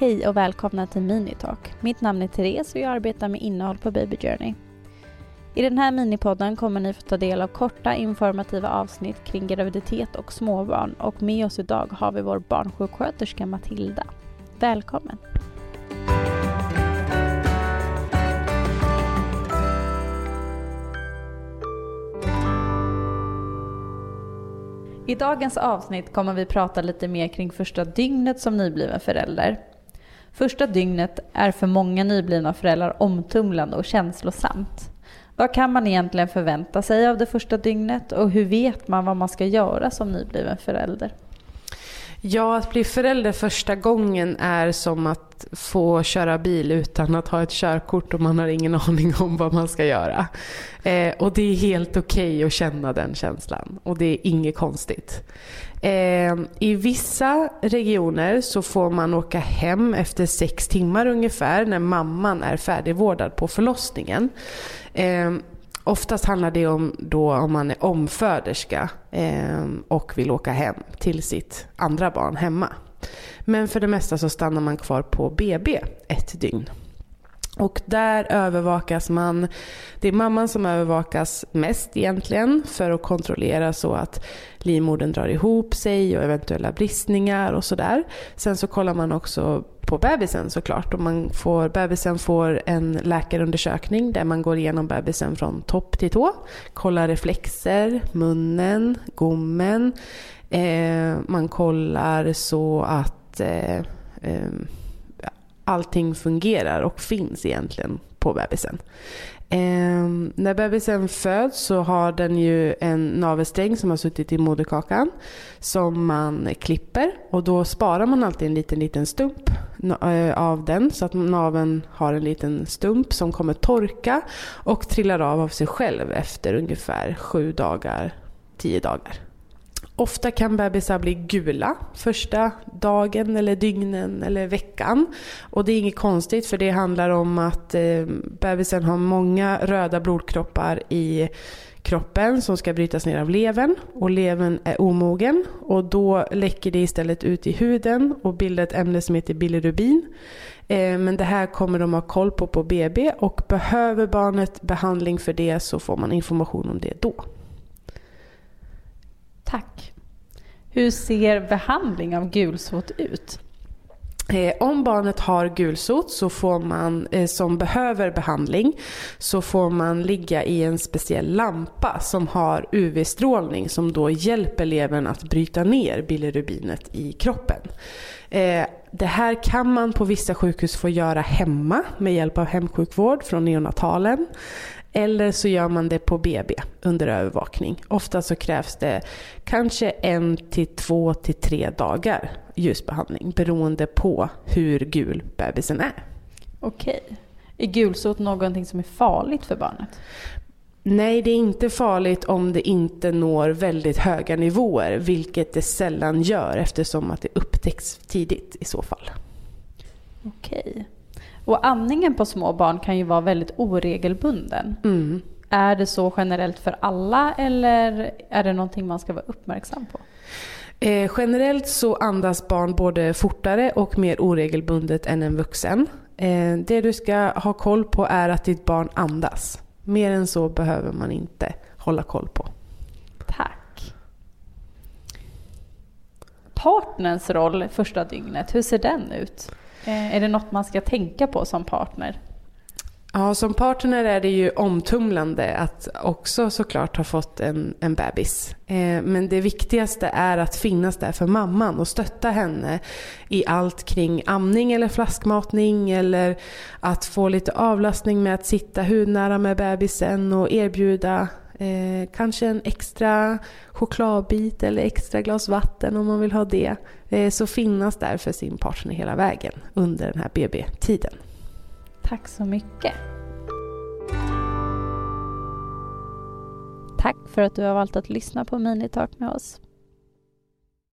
Hej och välkomna till Minitalk. Mitt namn är Therese och jag arbetar med innehåll på Baby Journey. I den här minipodden kommer ni få ta del av korta informativa avsnitt kring graviditet och småbarn. Och med oss idag har vi vår barnsjuksköterska Matilda. Välkommen! I dagens avsnitt kommer vi prata lite mer kring första dygnet som nybliven förälder. Första dygnet är för många nyblivna föräldrar omtumlande och känslosamt. Vad kan man egentligen förvänta sig av det första dygnet och hur vet man vad man ska göra som nybliven förälder? Ja, att bli förälder första gången är som att få köra bil utan att ha ett körkort och man har ingen aning om vad man ska göra. Och det är helt okej att känna den känslan och det är inget konstigt. I vissa regioner så får man åka hem efter 6 timmar ungefär när mamman är färdigvårdad på förlossningen. Oftast handlar det om då om man är omföderska och vill åka hem till sitt andra barn hemma. Men för det mesta så stannar man kvar på BB 1 dygn. Och där övervakas man, det är mamman som övervakas mest egentligen för att kontrollera så att livmodern drar ihop sig och eventuella bristningar och sådär. Sen så kollar man också på bebisen såklart och bebisen får en läkarundersökning där man går igenom bebisen från topp till tå. Kollar reflexer, munnen, gommen. Man kollar så att... allting fungerar och finns egentligen på bebisen. När bebisen föds så har den ju en navelsträng som har suttit i moderkakan som man klipper och då sparar man alltid en liten stump av den så att naveln har en liten stump som kommer torka och trillar av sig själv efter ungefär 7 dagar, 10 dagar. Ofta kan bebisar bli gula första dagen eller dygnen eller veckan. Och det är inget konstigt för det handlar om att bebisen har många röda blodkroppar i kroppen som ska brytas ner av levern. Och levern är omogen och då läcker det istället ut i huden och bildar ett ämne som heter bilirubin. Men det här kommer de ha koll på BB och behöver barnet behandling för det så får man information om det då. Tack. Hur ser behandling av gulsot ut? Om barnet har gulsot så får man, som behöver behandling så får man ligga i en speciell lampa som har UV-strålning som då hjälper levern att bryta ner bilirubinet i kroppen. Det här kan man på vissa sjukhus få göra hemma med hjälp av hemsjukvård från neonatalen. Eller så gör man det på BB under övervakning. Ofta så krävs det kanske 1 till 2 till 3 dagar ljusbehandling beroende på hur gul bebisen är. Okej. Är gulsot någonting som är farligt för barnet? Nej, det är inte farligt om det inte når väldigt höga nivåer, vilket det sällan gör eftersom att det upptäcks tidigt i så fall. Okej. Och andningen på små barn kan ju vara väldigt oregelbunden. Mm. Är det så generellt för alla eller är det någonting man ska vara uppmärksam på? Generellt så andas barn både fortare och mer oregelbundet än en vuxen. Det du ska ha koll på är att ditt barn andas. Mer än så behöver man inte hålla koll på. Tack. Partners roll första dygnet, hur ser den ut? Är det något man ska tänka på som partner? Ja, som partner är det ju omtumlande att också såklart ha fått en bebis. Men det viktigaste är att finnas där för mamman och stötta henne i allt kring amning eller flaskmatning eller att få lite avlastning med att sitta hudnära med bebisen och erbjuda kanske en extra chokladbit eller extra glas vatten om man vill ha det. Så finnas där för sin partner hela vägen under den här BB-tiden. Tack så mycket. Tack för att du har valt att lyssna på Minitalk med oss.